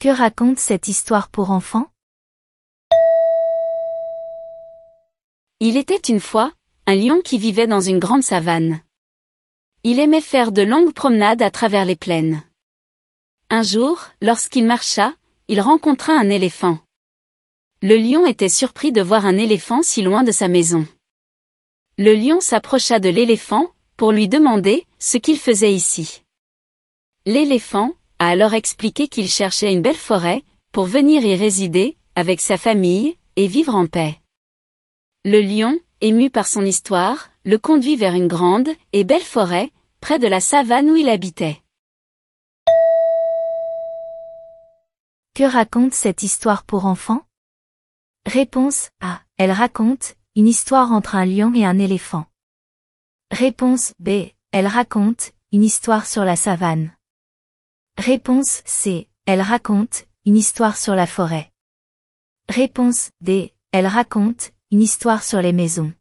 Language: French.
Que raconte cette histoire pour enfants? Il était une fois un lion qui vivait dans une grande savane. Il aimait faire de longues promenades à travers les plaines. Un jour, lorsqu'il marcha, il rencontra un éléphant. Le lion était surpris de voir un éléphant si loin de sa maison. Le lion s'approcha de l'éléphant pour lui demander ce qu'il faisait ici. L'éléphant a alors expliqué qu'il cherchait une belle forêt pour venir y résider avec sa famille et vivre en paix. Le lion, ému par son histoire, le conduit vers une grande et belle forêt, près de la savane où il habitait. Que raconte cette histoire pour enfants? Réponse A. Elle raconte une histoire entre un lion et un éléphant. Réponse B. Elle raconte une histoire sur la savane. Réponse C. Elle raconte une histoire sur la forêt. Réponse D. Elle raconte une histoire sur les maisons.